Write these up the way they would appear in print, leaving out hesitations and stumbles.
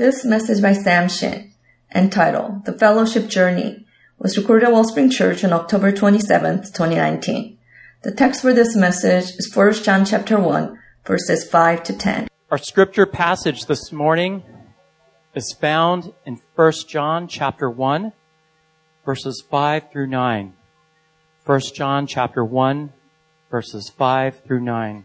This message by Sam Shin, entitled The Fellowship Journey, was recorded at Wellspring Church on October 27, 2019. The text for this message is 1 John chapter 1, verses 5 to 10. Our scripture passage this morning is found in 1 John chapter 1, verses 5 through 9. 1 John chapter 1, verses 5 through 9.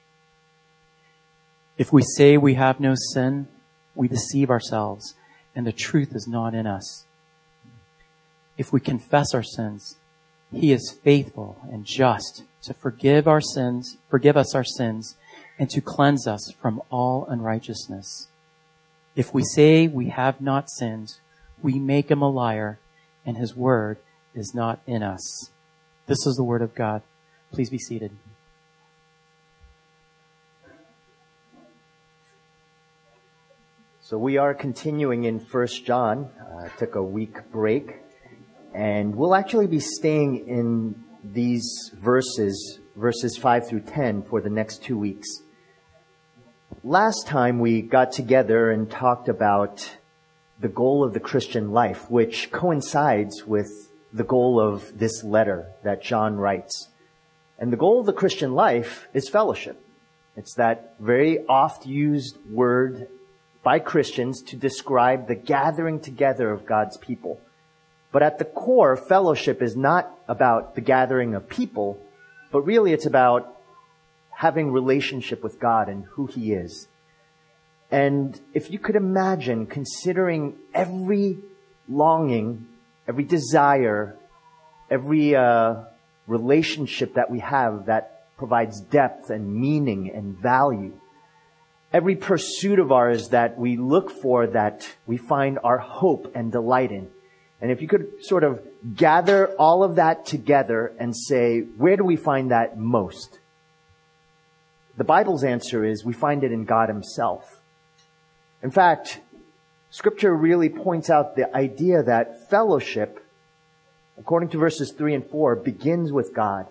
If we say we have no sin, we deceive ourselves, and the truth is not in us. If we confess our sins, he is faithful and just to forgive us our sins, and to cleanse us from all unrighteousness. If we say we have not sinned, we make him a liar, and his word is not in us. This is the word of God. Please be seated. So we are continuing in 1 John. Took a week break, and we'll actually be staying in these verses 5 through 10, for the next 2 weeks. Last time we got together and talked about the goal of the Christian life, which coincides with the goal of this letter that John writes. And the goal of the Christian life is fellowship. It's that very oft-used word by Christians to describe the gathering together of God's people. But at the core, fellowship is not about the gathering of people, but really it's about having relationship with God and who he is. And if you could imagine considering every longing, every desire, every relationship that we have that provides depth and meaning and value, every pursuit of ours that we look for, that we find our hope and delight in. And if you could sort of gather all of that together and say, where do we find that most? The Bible's answer is we find it in God himself. In fact, Scripture really points out the idea that fellowship, according to verses 3 and 4, begins with God.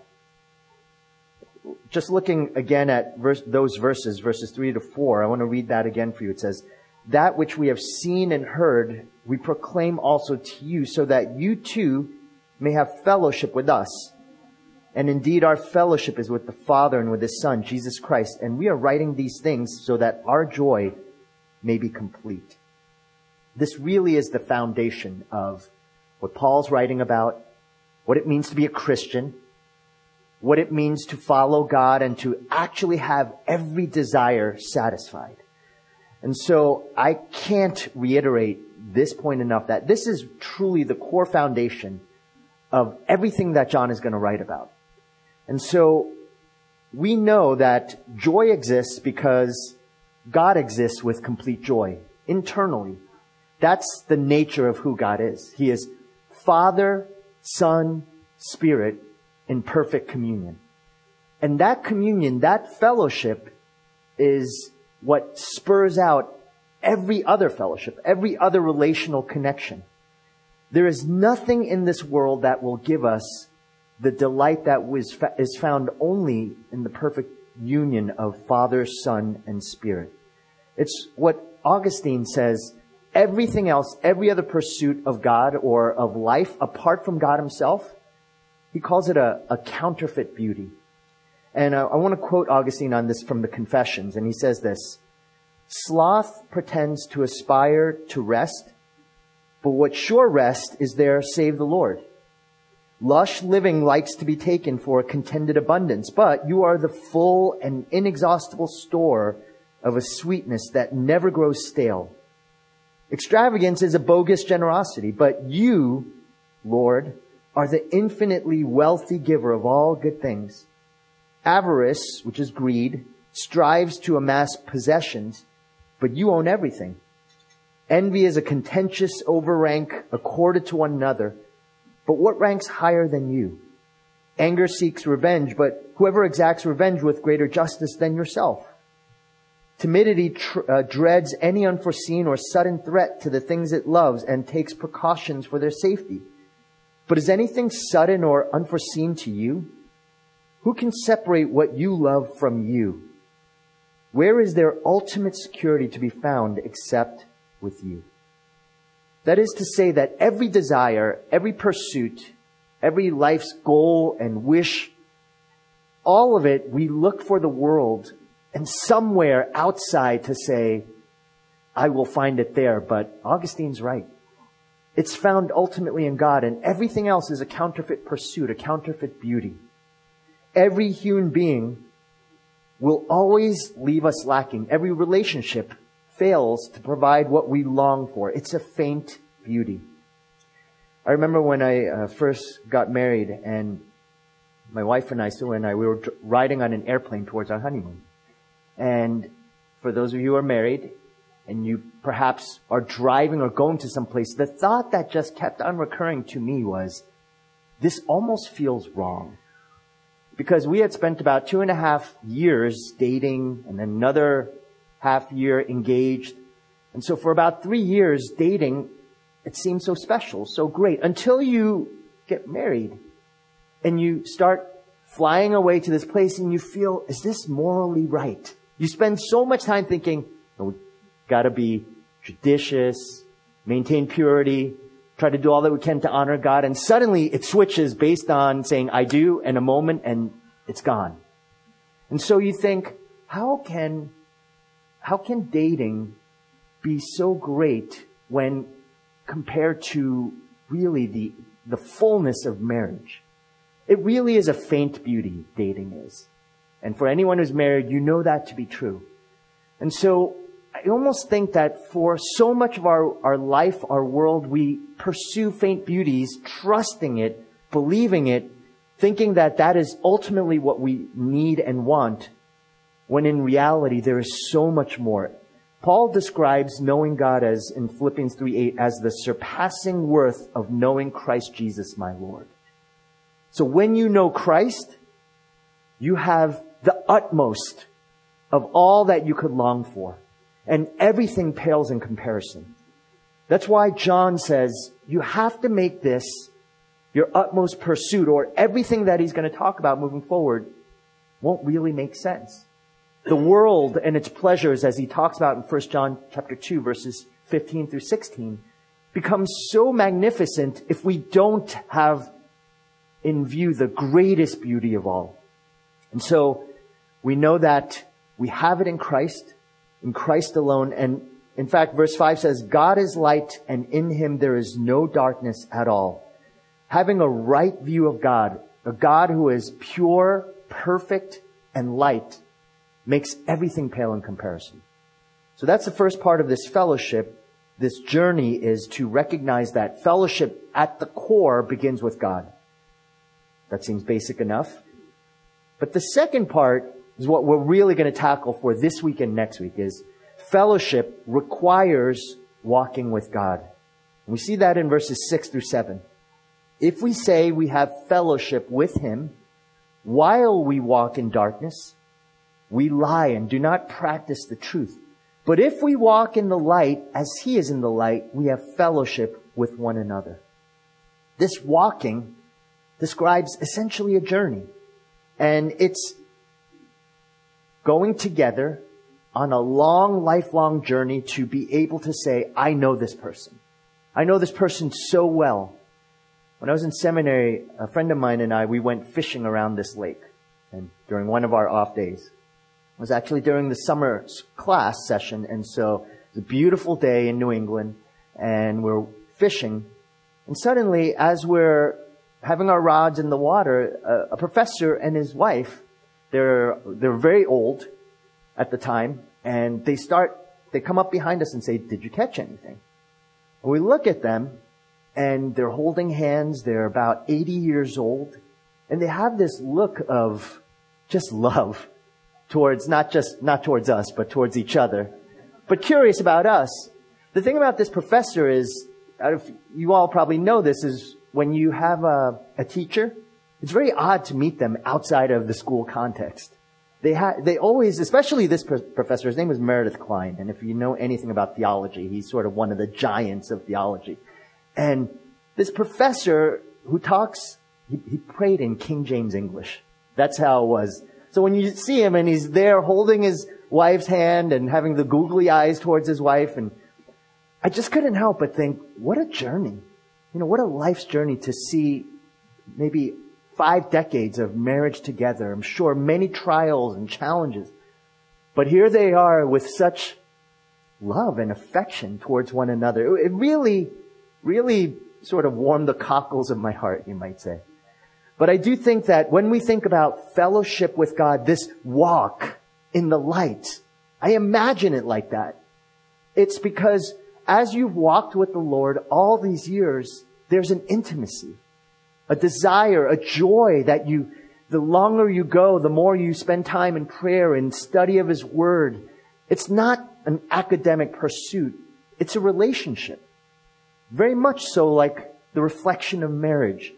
Just looking again at verses 3 to 4, I want to read that again for you. It says, that which we have seen and heard, we proclaim also to you, so that you too may have fellowship with us. And indeed, our fellowship is with the Father and with his Son, Jesus Christ. And we are writing these things so that our joy may be complete. This really is the foundation of what Paul's writing about, what it means to be a Christian, what it means to follow God and to actually have every desire satisfied. And so I can't reiterate this point enough, that this is truly the core foundation of everything that John is going to write about. And so we know that joy exists because God exists with complete joy internally. That's the nature of who God is. He is Father, Son, Spirit, in perfect communion. And that communion, that fellowship, is what spurs out every other fellowship, every other relational connection. There is nothing in this world that will give us the delight that is found only in the perfect union of Father, Son, and Spirit. It's what Augustine says, everything else, every other pursuit of God or of life apart from God himself, he calls it a counterfeit beauty. And I want to quote Augustine on this from the Confessions. And he says this, sloth pretends to aspire to rest, but what sure rest is there save the Lord? Lush living likes to be taken for a contented abundance, but you are the full and inexhaustible store of a sweetness that never grows stale. Extravagance is a bogus generosity, but you, Lord, are the infinitely wealthy giver of all good things. Avarice, which is greed, strives to amass possessions, but you own everything. Envy is a contentious over rank accorded to one another. But what ranks higher than you? Anger seeks revenge, but whoever exacts revenge with greater justice than yourself. Timidity dreads any unforeseen or sudden threat to the things it loves and takes precautions for their safety. But is anything sudden or unforeseen to you? Who can separate what you love from you? Where is their ultimate security to be found except with you? That is to say that every desire, every pursuit, every life's goal and wish, all of it, we look for the world and somewhere outside to say, I will find it there. But Augustine's right. It's found ultimately in God, and everything else is a counterfeit pursuit, a counterfeit beauty. Every human being will always leave us lacking. Every relationship fails to provide what we long for. It's a faint beauty. I remember when I first got married, and my wife and I, Sue and I, we were riding on an airplane towards our honeymoon. And for those of you who are married and you perhaps are driving or going to some place, the thought that just kept on recurring to me was, this almost feels wrong. Because we had spent about 2.5 years dating and another half year engaged. And so for about 3 years dating, it seemed so special, so great, until you get married and you start flying away to this place and you feel, is this morally right? You spend so much time thinking, oh, we got to be judicious, maintain purity, try to do all that we can to honor God. And suddenly it switches based on saying, I do, in a moment, and it's gone. And so you think, how can dating be so great when compared to really the fullness of marriage? It really is a faint beauty, dating is. And for anyone who's married, you know that to be true. And so I almost think that for so much of our life, our world, we pursue faint beauties, trusting it, believing it, thinking that that is ultimately what we need and want, when in reality there is so much more. Paul describes knowing God as, in Philippians 3:8, as the surpassing worth of knowing Christ Jesus, my Lord. So when you know Christ, you have the utmost of all that you could long for. And everything pales in comparison. That's why John says you have to make this your utmost pursuit, or everything that he's going to talk about moving forward won't really make sense. The world and its pleasures, as he talks about in 1 John chapter 2, verses 15 through 16, becomes so magnificent if we don't have in view the greatest beauty of all. And so we know that we have it in Christ alone. And in fact, verse 5 says, God is light, and in him there is no darkness at all. Having a right view of God, a God who is pure, perfect, and light, makes everything pale in comparison. So that's the first part of this fellowship. This journey is to recognize that fellowship at the core begins with God. That seems basic enough. But the second part is what we're really going to tackle for this week and next week, is fellowship requires walking with God. And we see that in verses 6 through 7. If we say we have fellowship with him while we walk in darkness, we lie and do not practice the truth. But if we walk in the light as he is in the light, we have fellowship with one another. This walking describes essentially a journey. And it's going together on a long, lifelong journey to be able to say, I know this person. I know this person so well. When I was in seminary, a friend of mine and I, we went fishing around this lake, and during one of our off days. It was actually during the summer class session. And so it was a beautiful day in New England, and we're fishing. And suddenly, as we're having our rods in the water, a professor and his wife, they're very old at the time, and they come up behind us and say, did you catch anything? And we look at them, and they're holding hands. They're about 80 years old, and they have this look of just love towards, not towards us, but towards each other. but curious about us. The thing about this professor is, you all probably know this, is when you have a teacher, it's very odd to meet them outside of the school context. They always, especially this professor, his name was Meredith Kline, and if you know anything about theology, he's sort of one of the giants of theology. And this professor who talks, he prayed in King James English. That's how it was. So when you see him and he's there holding his wife's hand and having the googly eyes towards his wife, and I just couldn't help but think, what a journey. You know, what a life's journey to see maybe 5 decades of marriage together. I'm sure many trials and challenges. But here they are with such love and affection towards one another. It really, really sort of warmed the cockles of my heart, you might say. But I do think that when we think about fellowship with God, this walk in the light, I imagine it like that. It's because as you've walked with the Lord all these years, there's an intimacy, a desire, a joy that you, the longer you go, the more you spend time in prayer and study of His Word. It's not an academic pursuit. It's a relationship. Very much so like the reflection of marriage.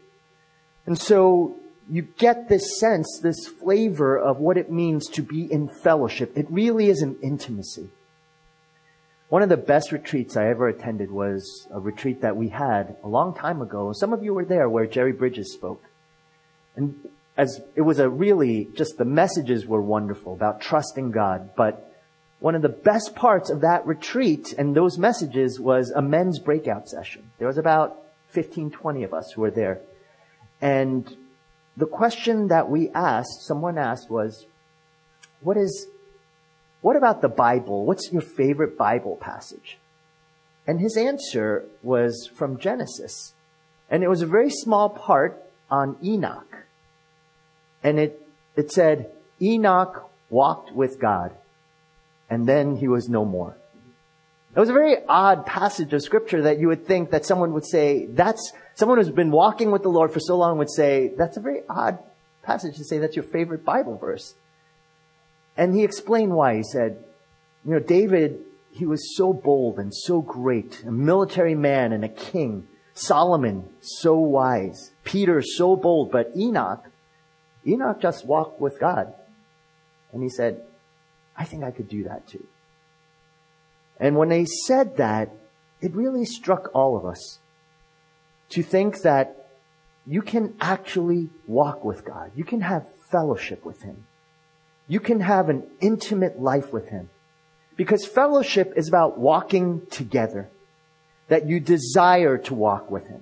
And so you get this sense, this flavor of what it means to be in fellowship. It really is an intimacy. One of the best retreats I ever attended was a retreat that we had a long time ago. Some of you were there, where Jerry Bridges spoke. And as it was a really, just the messages were wonderful about trusting God. But one of the best parts of that retreat and those messages was a men's breakout session. There was about 15, 20 of us who were there. And the question that we asked, someone asked, was, what about the Bible? What's your favorite Bible passage? And his answer was from Genesis. And it was a very small part on Enoch. And it said, Enoch walked with God, and then he was no more. It was a very odd passage of Scripture that you would think that someone would say, that's someone who's been walking with the Lord for so long would say, that's a very odd passage to say that's your favorite Bible verse. And he explained why. He said, you know, David, he was so bold and so great, a military man and a king. Solomon, so wise. Peter, so bold. But Enoch just walked with God. And he said, I think I could do that too. And when they said that, it really struck all of us to think that you can actually walk with God. You can have fellowship with Him. You can have an intimate life with Him. Because fellowship is about walking together. That you desire to walk with Him.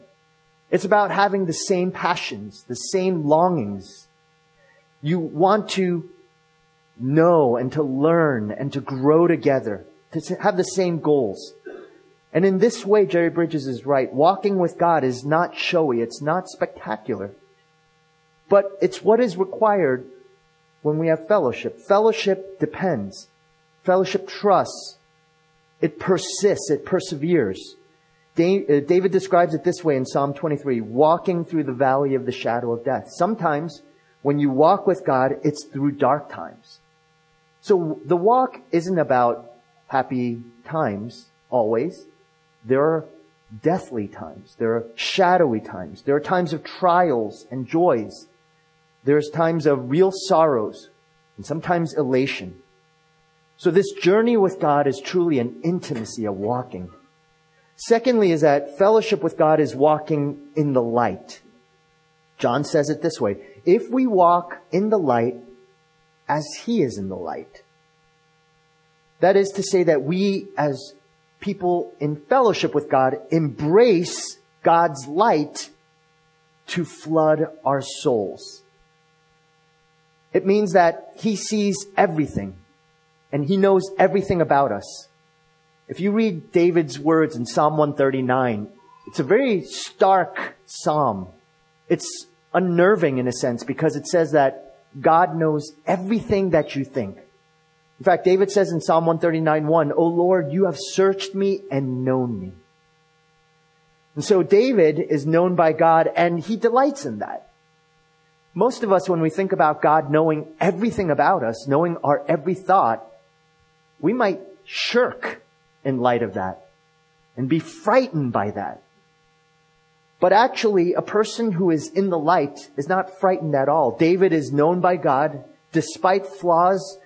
It's about having the same passions, the same longings. You want to know and to learn and to grow together. To have the same goals. And in this way, Jerry Bridges is right. Walking with God is not showy. It's not spectacular. But it's what is required when we have fellowship. Fellowship depends. Fellowship trusts. It persists. It perseveres. David describes it this way in Psalm 23. Walking through the valley of the shadow of death. Sometimes when you walk with God, it's through dark times. So the walk isn't about happy times always. There are deathly times. There are shadowy times. There are times of trials and joys. There's times of real sorrows and sometimes elation. So this journey with God is truly an intimacy of walking. Secondly is that fellowship with God is walking in the light. John says it this way. If we walk in the light as He is in the light. That is to say that we as people in fellowship with God embrace God's light to flood our souls. It means that He sees everything and He knows everything about us. If you read David's words in Psalm 139, it's a very stark psalm. It's unnerving in a sense because it says that God knows everything that you think. In fact, David says in Psalm 139:1, O Lord, you have searched me and known me. And so David is known by God and he delights in that. Most of us, when we think about God knowing everything about us, knowing our every thought, we might shirk in light of that and be frightened by that. But actually, a person who is in the light is not frightened at all. David is known by God. Despite flaws,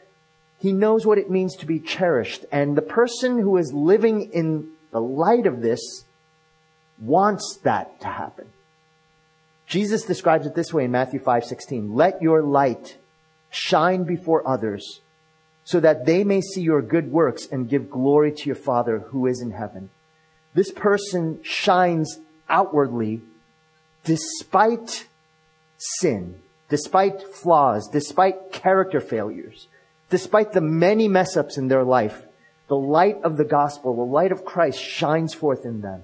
he knows what it means to be cherished. And the person who is living in the light of this wants that to happen. Jesus describes it this way in Matthew 5:16. Let your light shine before others so that they may see your good works and give glory to your Father who is in heaven. This person shines outwardly despite sin, despite flaws, despite character failures, despite the many mess ups in their life. The light of the gospel, the light of Christ shines forth in them.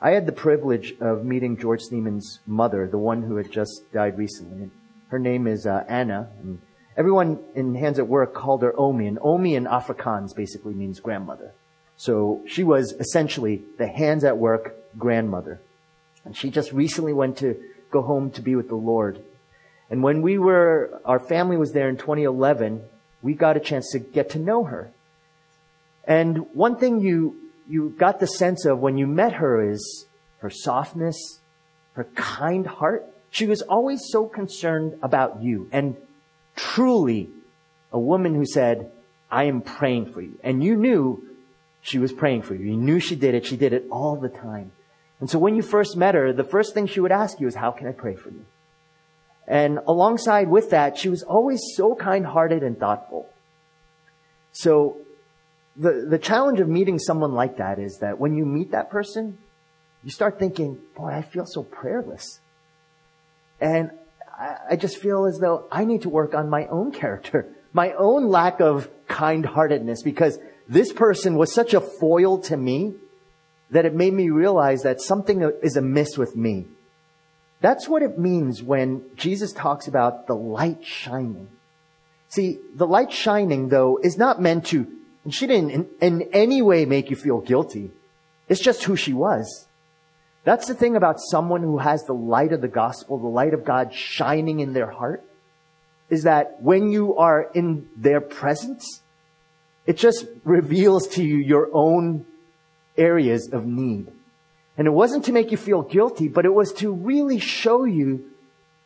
I had the privilege of meeting George Seaman's mother, the one who had just died recently. Her name is Anna. And everyone in Hands at Work called her Omi. And Omi in Afrikaans basically means grandmother. So she was essentially the Hands at Work grandmother. And she just recently went to go home to be with the Lord. And when our family was there in 2011, we got a chance to get to know her. And one thing you got the sense of when you met her is her softness, her kind heart. She was always so concerned about you, and truly a woman who said, I am praying for you. And you knew she was praying for you. You knew she did it. She did it all the time. And so when you first met her, the first thing she would ask you is, how can I pray for you? And alongside with that, she was always so kind-hearted and thoughtful. So the challenge of meeting someone like that is that when you meet that person, you start thinking, boy, I feel so prayerless. And I just feel as though I need to work on my own character, my own lack of kind-heartedness, because this person was such a foil to me that it made me realize that something is amiss with me. That's what it means when Jesus talks about the light shining. See, the light shining, though, is not meant to, and she didn't in any way make you feel guilty. It's just who she was. That's the thing about someone who has the light of the gospel, the light of God shining in their heart, is that when you are in their presence, it just reveals to you your own areas of need. And it wasn't to make you feel guilty, but it was to really show you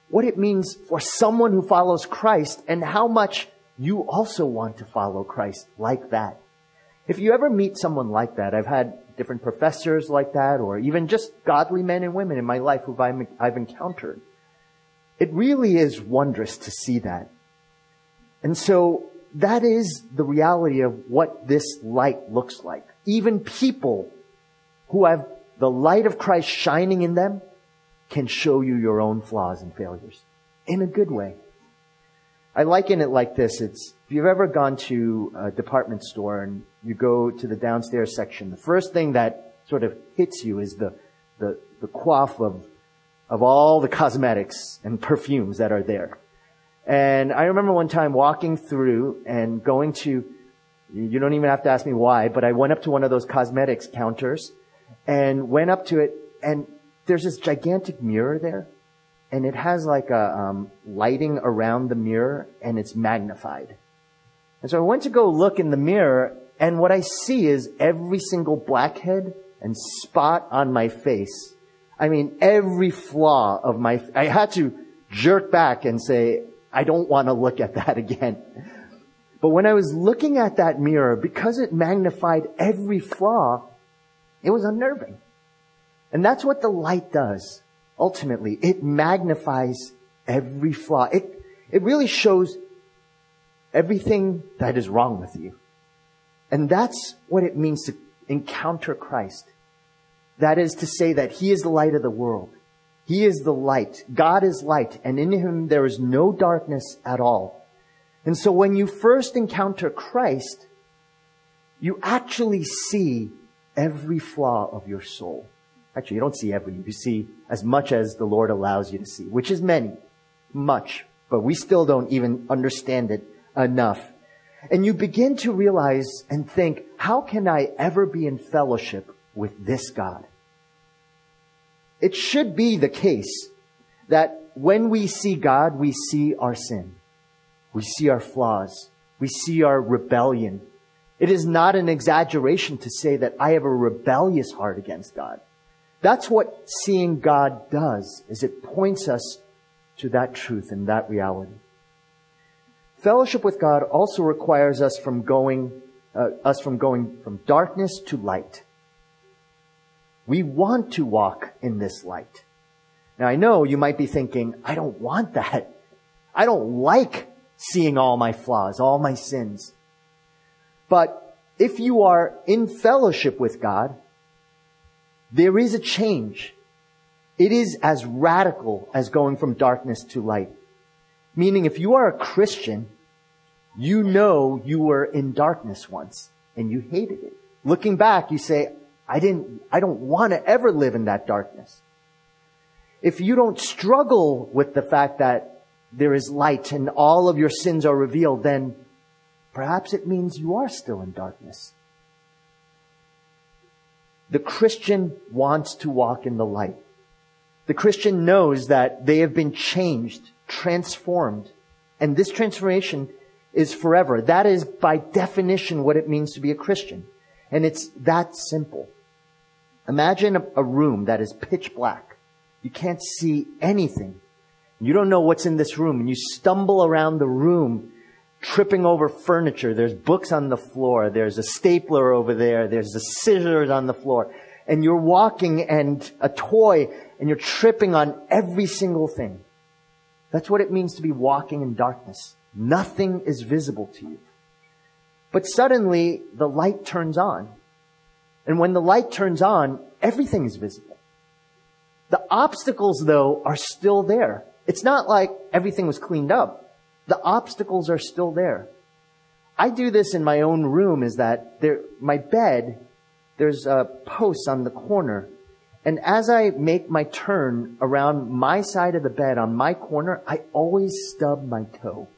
what it means for someone who follows Christ and how much you also want to follow Christ like that. If you ever meet someone like that, I've had different professors like that, or even just godly men and women in my life who I've encountered. It really is wondrous to see that. And so that is the reality of what this light looks like. Even people who have the light of Christ shining in them can show you your own flaws and failures in a good way. I liken it like this. If you've ever gone to a department store and you go to the downstairs section, the first thing that sort of hits you is the quaff of all the cosmetics and perfumes that are there. And I remember one time walking through and going to, you don't even have to ask me why, but I went up to one of those cosmetics counters and went up to it, and there's this gigantic mirror there. And it has like a lighting around the mirror, and it's magnified. And so I went to go look in the mirror, and what I see is every single blackhead and spot on my face. I mean, every flaw of my... I had to jerk back and say, I don't want to look at that again. But when I was looking at that mirror, because it magnified every flaw, it was unnerving. And that's what the light does. Ultimately, it magnifies every flaw. It really shows everything that is wrong with you. And that's what it means to encounter Christ. That is to say that He is the light of the world. He is the light. God is light. And in Him, there is no darkness at all. And so when you first encounter Christ, you actually see every flaw of your soul. Actually, you don't see everything. You see as much as the Lord allows you to see, which is many, much, but we still don't even understand it enough. And you begin to realize and think, how can I ever be in fellowship with this God? It should be the case that when we see God, we see our sin. We see our flaws. We see our rebellion. It is not an exaggeration to say that I have a rebellious heart against God. That's what seeing God does, is it points us to that truth and that reality. Fellowship with God also requires us from going from darkness to light. We want to walk in this light. Now, I know you might be thinking, I don't want that. I don't like seeing all my flaws, all my sins. But if you are in fellowship with God, there is a change. It is as radical as going from darkness to light. Meaning, if you are a Christian, you know you were in darkness once and you hated it. Looking back, you say, I don't want to ever live in that darkness. If you don't struggle with the fact that there is light and all of your sins are revealed, then perhaps it means you are still in darkness. The Christian wants to walk in the light. The Christian knows that they have been changed, transformed, and this transformation is forever. That is by definition what it means to be a Christian. And it's that simple. Imagine a room that is pitch black. You can't see anything. You don't know what's in this room. And you stumble around the room, tripping over furniture. There's books on the floor. There's a stapler over there. There's the scissors on the floor. And you're walking and a toy, and you're tripping on every single thing. That's what it means to be walking in darkness. Nothing is visible to you. But suddenly, the light turns on. And when the light turns on, everything is visible. The obstacles, though, are still there. It's not like everything was cleaned up. The obstacles are still there. I do this in my own room, is that my bed, there's posts on the corner. And as I make my turn around my side of the bed on my corner, I always stub my toe.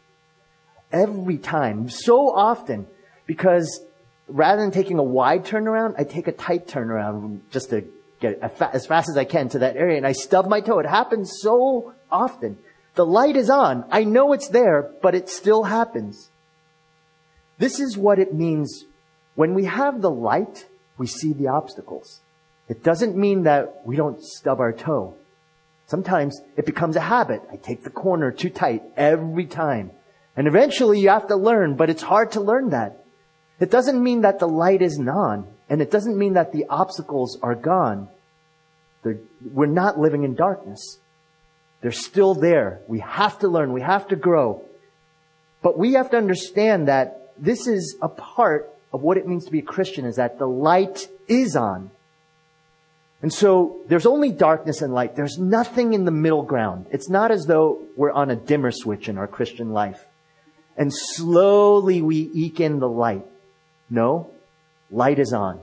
Every time, so often, because rather than taking a wide turnaround, I take a tight turnaround just to get as fast as I can to that area, and I stub my toe. It happens so often. The light is on. I know it's there, but it still happens. This is what it means. When we have the light, we see the obstacles. It doesn't mean that we don't stub our toe. Sometimes it becomes a habit. I take the corner too tight every time. And eventually you have to learn, but it's hard to learn that. It doesn't mean that the light is gone, and it doesn't mean that the obstacles are gone. We're not living in darkness. They're still there. We have to learn. We have to grow. But we have to understand that this is a part of what it means to be a Christian, is that the light is on. And so there's only darkness and light. There's nothing in the middle ground. It's not as though we're on a dimmer switch in our Christian life. And slowly we eke in the light. No, light is on.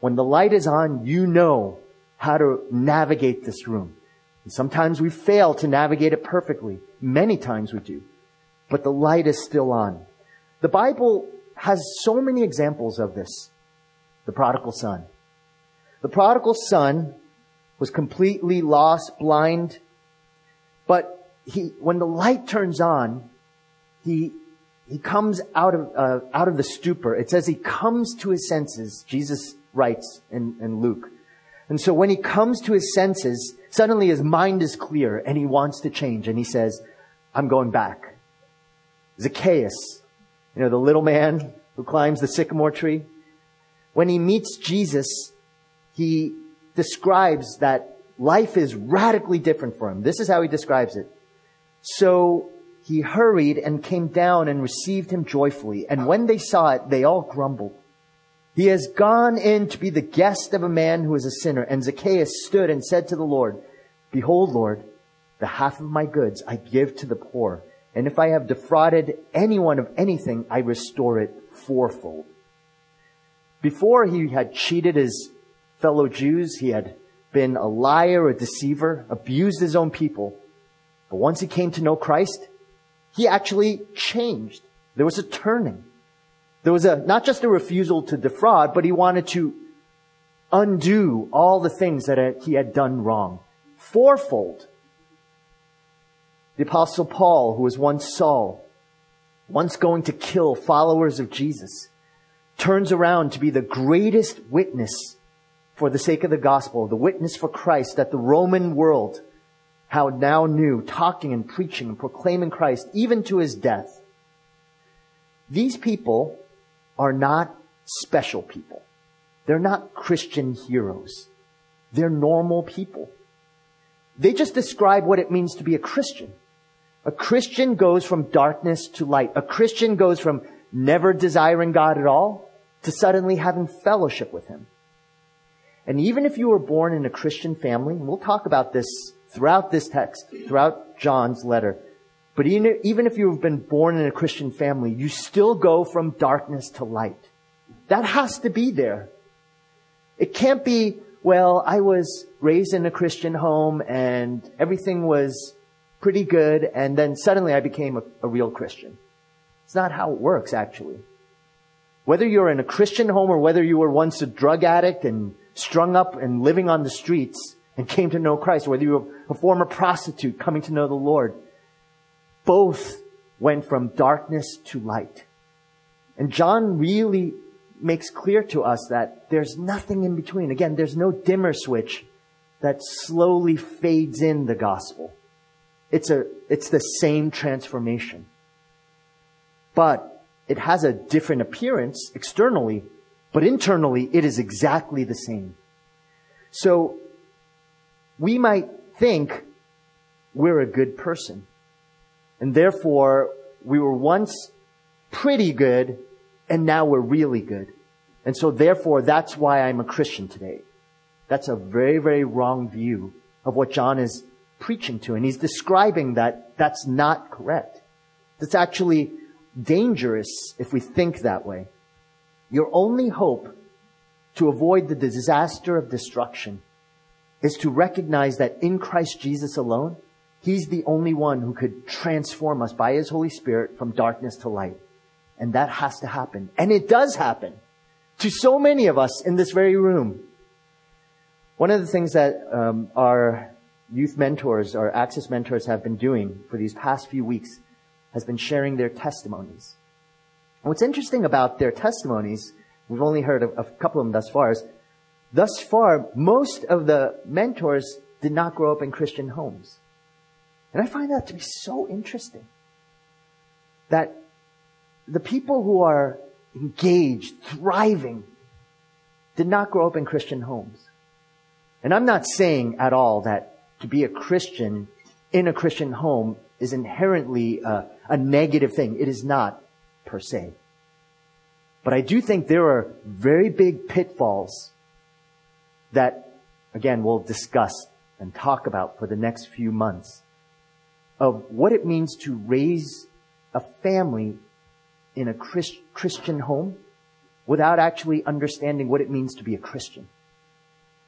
When the light is on, you know how to navigate this room. And sometimes we fail to navigate it perfectly. Many times we do. But the light is still on. The Bible has so many examples of this. The prodigal son. The prodigal son was completely lost, blind. But when the light turns on, he comes out of the stupor. It says he comes to his senses. Jesus writes in Luke. And so when he comes to his senses, suddenly his mind is clear and he wants to change. And he says, I'm going back. Zacchaeus, the little man who climbs the sycamore tree. When he meets Jesus, he describes that life is radically different for him. This is how he describes it. So he hurried and came down and received him joyfully. And when they saw it, they all grumbled. He has gone in to be the guest of a man who is a sinner. And Zacchaeus stood and said to the Lord, Behold, Lord, the half of my goods I give to the poor. And if I have defrauded anyone of anything, I restore it fourfold. Before, he had cheated his fellow Jews. He had been a liar, a deceiver, abused his own people. But once he came to know Christ, he actually changed. There was a turning. There was not just a refusal to defraud, but he wanted to undo all the things that he had done wrong. Fourfold. The Apostle Paul, who was once Saul, once going to kill followers of Jesus, turns around to be the greatest witness for the sake of the gospel, the witness for Christ that the Roman world how now knew, talking and preaching and proclaiming Christ even to his death. These people are not special people. They're not Christian heroes. They're normal people. They just describe what it means to be a Christian. A Christian goes from darkness to light. A Christian goes from never desiring God at all to suddenly having fellowship with Him. And even if you were born in a Christian family, and we'll talk about this throughout this text, throughout John's letter, but even if you've been born in a Christian family, you still go from darkness to light. That has to be there. It can't be, well, I was raised in a Christian home and everything was pretty good, and then suddenly I became a real Christian. It's not how it works, actually. Whether you're in a Christian home or whether you were once a drug addict and strung up and living on the streets and came to know Christ, whether you were a former prostitute coming to know the Lord, both went from darkness to light. And John really makes clear to us that there's nothing in between. Again, there's no dimmer switch that slowly fades in the gospel. It's the same transformation. But it has a different appearance externally, but internally it is exactly the same. So we might think we're a good person, and therefore we were once pretty good, and now we're really good. And so therefore, that's why I'm a Christian today. That's a very, very wrong view of what John is preaching to. And he's describing that that's not correct. That's actually dangerous if we think that way. Your only hope to avoid the disaster of destruction is to recognize that in Christ Jesus alone, He's the only one who could transform us by His Holy Spirit from darkness to light. And that has to happen. And it does happen to so many of us in this very room. One of the things that our youth mentors, our Access mentors have been doing for these past few weeks has been sharing their testimonies. And what's interesting about their testimonies, we've only heard of a couple of them thus far, most of the mentors did not grow up in Christian homes. And I find that to be so interesting that the people who are engaged, thriving, did not grow up in Christian homes. And I'm not saying at all that to be a Christian in a Christian home is inherently a negative thing. It is not, per se. But I do think there are very big pitfalls that, again, we'll discuss and talk about for the next few months of what it means to raise a family in a Christian home without actually understanding what it means to be a Christian.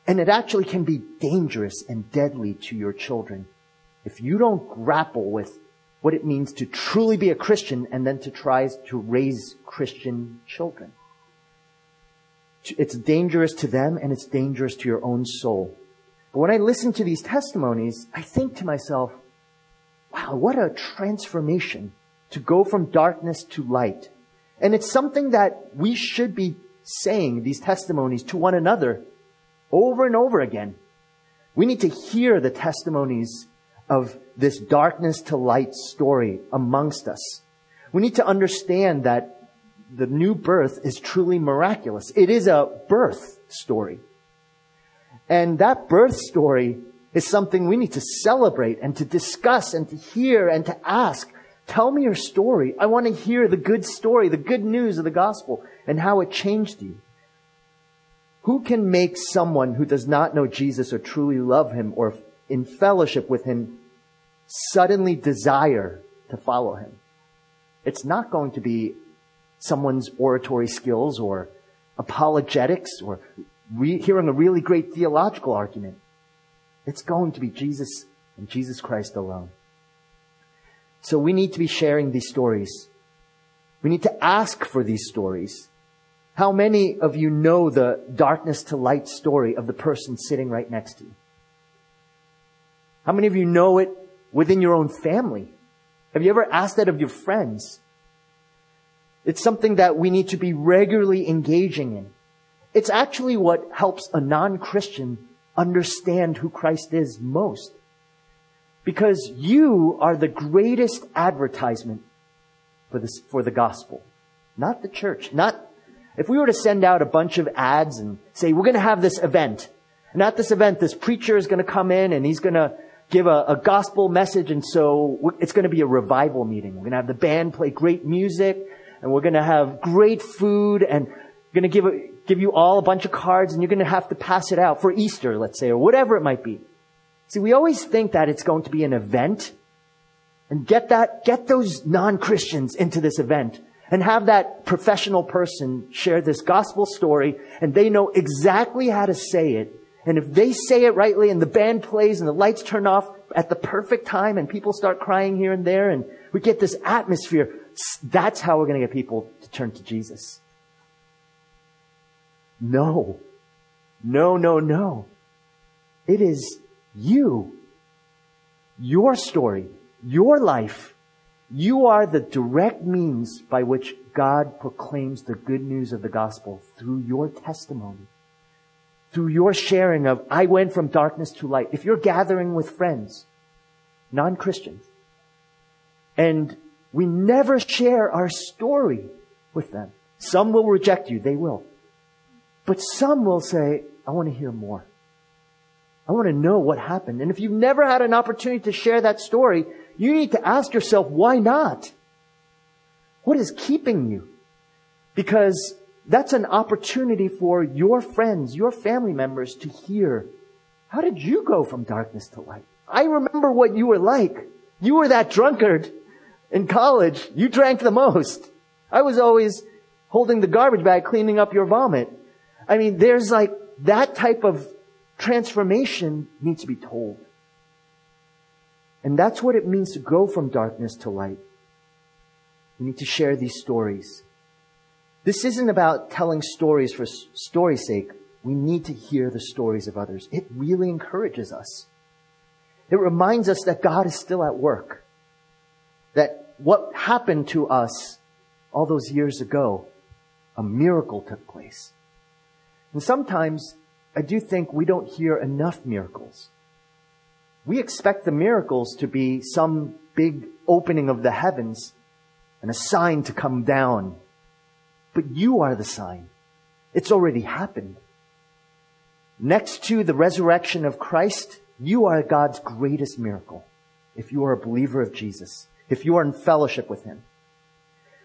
And it actually can be dangerous and deadly to your children if you don't grapple with what it means to truly be a Christian and then to try to raise Christian children. It's dangerous to them and it's dangerous to your own soul. But when I listen to these testimonies, I think to myself, wow, what a transformation to go from darkness to light. And it's something that we should be saying, these testimonies, to one another over and over again. We need to hear the testimonies of this darkness to light story amongst us. We need to understand that the new birth is truly miraculous. It is a birth story. And that birth story is something we need to celebrate and to discuss and to hear and to ask. Tell me your story. I want to hear the good story, the good news of the gospel and how it changed you. Who can make someone who does not know Jesus or truly love Him or in fellowship with Him suddenly desire to follow Him? It's not going to be someone's oratory skills or apologetics or hearing a really great theological argument. It's going to be Jesus and Jesus Christ alone. So we need to be sharing these stories. We need to ask for these stories. How many of you know the darkness to light story of the person sitting right next to you? How many of you know it within your own family? Have you ever asked that of your friends? It's something that we need to be regularly engaging in. It's actually what helps a non-Christian understand who Christ is most. Because you are the greatest advertisement for the gospel, not the church. Not if we were to send out a bunch of ads and say, we're going to have this event. And at this event, this preacher is going to come in and he's going to give a gospel message. And so it's going to be a revival meeting. We're going to have the band play great music and we're going to have great food and going to give you all a bunch of cards and you're going to have to pass it out for Easter, let's say, or whatever it might be. See, we always think that it's going to be an event, and get those non-Christians into this event and have that professional person share this gospel story, and they know exactly how to say it. And if they say it rightly and the band plays and the lights turn off at the perfect time and people start crying here and there and we get this atmosphere, that's how we're going to get people to turn to Jesus. No. It is you, your story, your life. You are the direct means by which God proclaims the good news of the gospel through your testimony, through your sharing of, I went from darkness to light. If you're gathering with friends, non-Christians, and we never share our story with them, some will reject you, they will. But some will say, I want to hear more. I want to know what happened. And if you've never had an opportunity to share that story, you need to ask yourself, why not? What is keeping you? Because that's an opportunity for your friends, your family members to hear, how did you go from darkness to light? I remember what you were like. You were that drunkard in college. You drank the most. I was always holding the garbage bag, cleaning up your vomit. I mean, there's like that type of transformation needs to be told. And that's what it means to go from darkness to light. We need to share these stories. This isn't about telling stories for story's sake. We need to hear the stories of others. It really encourages us. It reminds us that God is still at work. That what happened to us all those years ago, a miracle took place. And sometimes I do think we don't hear enough miracles. We expect the miracles to be some big opening of the heavens and a sign to come down. But you are the sign. It's already happened. Next to the resurrection of Christ, you are God's greatest miracle. If you are a believer of Jesus, if you are in fellowship with Him.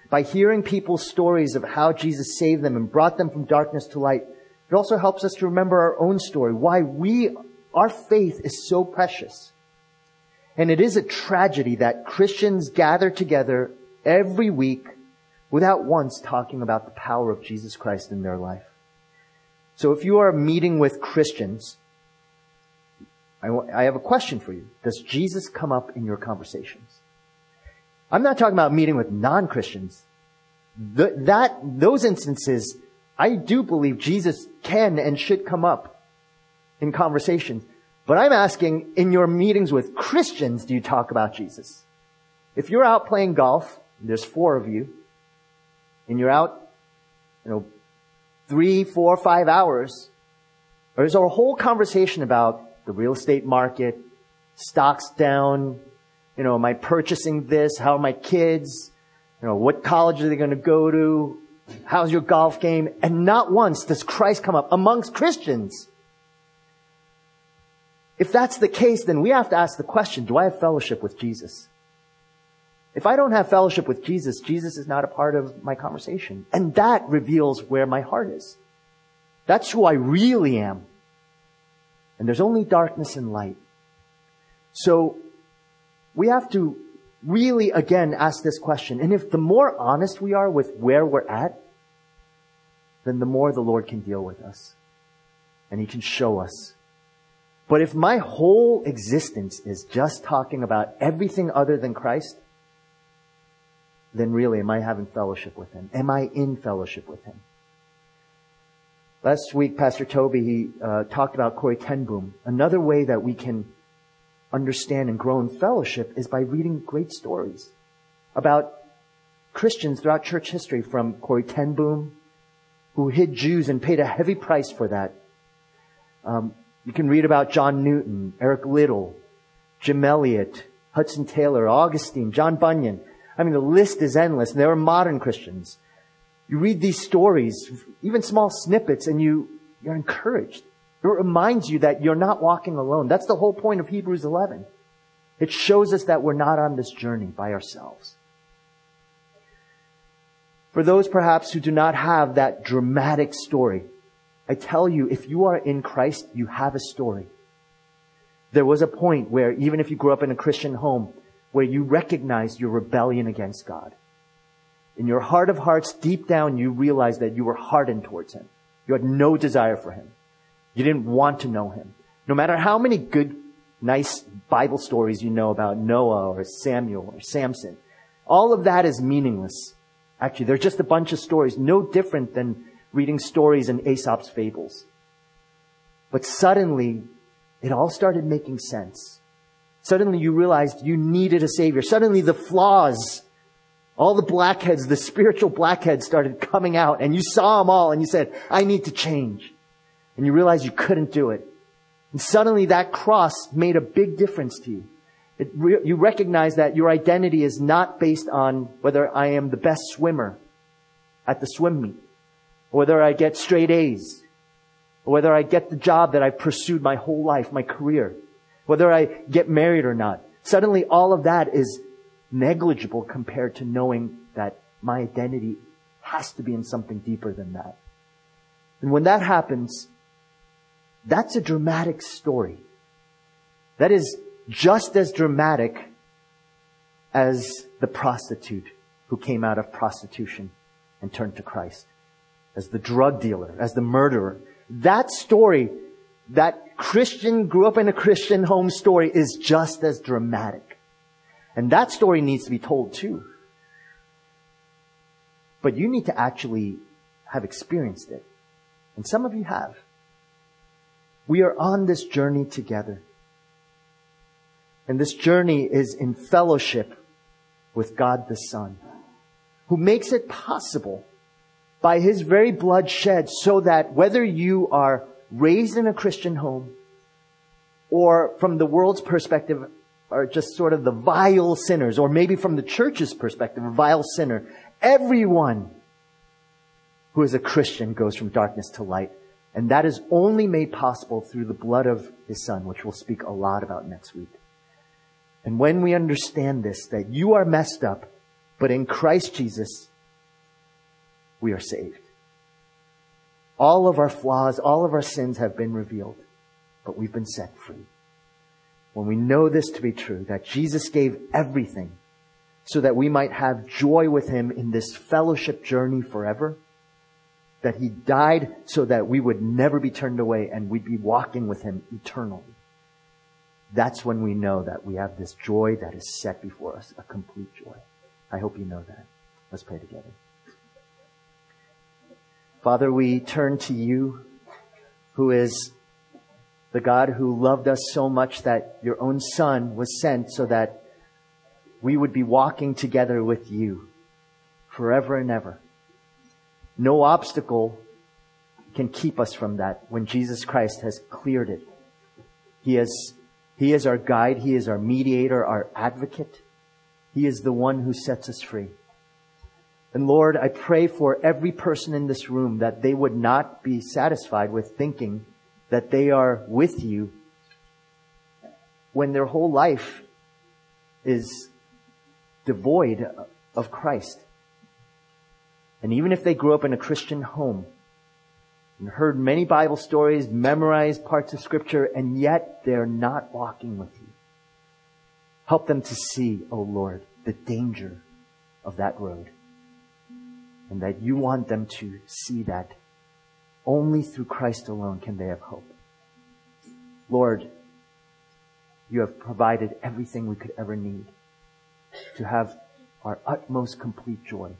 By hearing people's stories of how Jesus saved them and brought them from darkness to light, it also helps us to remember our own story, why our faith is so precious. And it is a tragedy that Christians gather together every week without once talking about the power of Jesus Christ in their life. So if you are meeting with Christians, I have a question for you. Does Jesus come up in your conversations? I'm not talking about meeting with non-Christians. Those instances, I do believe Jesus can and should come up in conversations. But I'm asking, in your meetings with Christians, do you talk about Jesus? If you're out playing golf, there's four of you, and you're out, 3, 4, 5 hours, there's a whole conversation about the real estate market, stocks down, am I purchasing this? How are my kids? What college are they going to go to? How's your golf game? And not once does Christ come up amongst Christians. If that's the case, then we have to ask the question, do I have fellowship with Jesus? If I don't have fellowship with Jesus, Jesus is not a part of my conversation. And that reveals where my heart is. That's who I really am. And there's only darkness and light. So we have to really, again, ask this question. And if the more honest we are with where we're at, then the more the Lord can deal with us. And He can show us. But if my whole existence is just talking about everything other than Christ, then really, am I having fellowship with Him? Am I in fellowship with Him? Last week, Pastor Toby, he talked about Corrie Ten Boom. Another way that we can understand and grow in fellowship is by reading great stories about Christians throughout church history, from Corrie Ten Boom, who hid Jews and paid a heavy price for that. You can read about John Newton, Eric Liddell, Jim Elliott, Hudson Taylor, Augustine, John Bunyan. I mean, the list is endless. And there were modern Christians. You read these stories, even small snippets, and you're encouraged. It reminds you that you're not walking alone. That's the whole point of Hebrews 11. It shows us that we're not on this journey by ourselves. For those perhaps who do not have that dramatic story, I tell you, if you are in Christ, you have a story. There was a point where, even if you grew up in a Christian home, where you recognized your rebellion against God. In your heart of hearts, deep down, you realized that you were hardened towards Him. You had no desire for Him. You didn't want to know Him. No matter how many good, nice Bible stories you know about Noah or Samuel or Samson, all of that is meaningless. Actually, they're just a bunch of stories, no different than reading stories in Aesop's fables. But suddenly, it all started making sense. Suddenly you realized you needed a Savior. Suddenly the flaws, all the blackheads, the spiritual blackheads started coming out, and you saw them all and you said, I need to change. And you realized you couldn't do it. And suddenly that cross made a big difference to you. You recognize that your identity is not based on whether I am the best swimmer at the swim meet, or whether I get straight A's, or whether I get the job that I pursued my whole life, my career, whether I get married or not. Suddenly all of that is negligible compared to knowing that my identity has to be in something deeper than that. And when that happens, that's a dramatic story. That is just as dramatic as the prostitute who came out of prostitution and turned to Christ, as the drug dealer, as the murderer. That story, that Christian grew up in a Christian home story, is just as dramatic. And that story needs to be told too. But you need to actually have experienced it. And some of you have. We are on this journey together. And this journey is in fellowship with God the Son, who makes it possible by His very blood shed, so that whether you are raised in a Christian home or, from the world's perspective, are just sort of the vile sinners, or maybe from the church's perspective, a vile sinner, everyone who is a Christian goes from darkness to light. And that is only made possible through the blood of His Son, which we'll speak a lot about next week. And when we understand this, that you are messed up, but in Christ Jesus, we are saved. All of our flaws, all of our sins have been revealed, but we've been set free. When we know this to be true, that Jesus gave everything so that we might have joy with Him in this fellowship journey forever, that He died so that we would never be turned away and we'd be walking with Him eternally. That's when we know that we have this joy that is set before us, a complete joy. I hope you know that. Let's pray together. Father, we turn to You, who is the God who loved us so much that Your own Son was sent so that we would be walking together with You forever and ever. No obstacle can keep us from that when Jesus Christ has cleared it. He is our guide. He is our mediator, our advocate. He is the one who sets us free. And Lord, I pray for every person in this room that they would not be satisfied with thinking that they are with You when their whole life is devoid of Christ. And even if they grew up in a Christian home and heard many Bible stories, memorized parts of Scripture, and yet they're not walking with You. Help them to see, O Lord, the danger of that road, and that You want them to see that only through Christ alone can they have hope. Lord, You have provided everything we could ever need to have our utmost complete joy.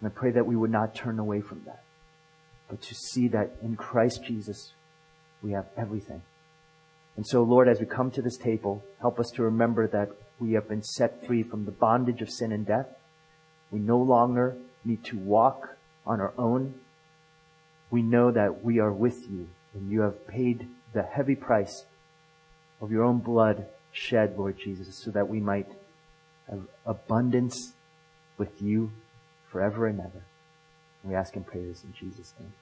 And I pray that we would not turn away from that, but to see that in Christ Jesus, we have everything. And so, Lord, as we come to this table, help us to remember that we have been set free from the bondage of sin and death, We no longer need to walk on our own. We know that we are with you, and you have paid the heavy price of your own blood shed, Lord Jesus, so that we might have abundance with you forever and ever. We ask and pray this in Jesus' name.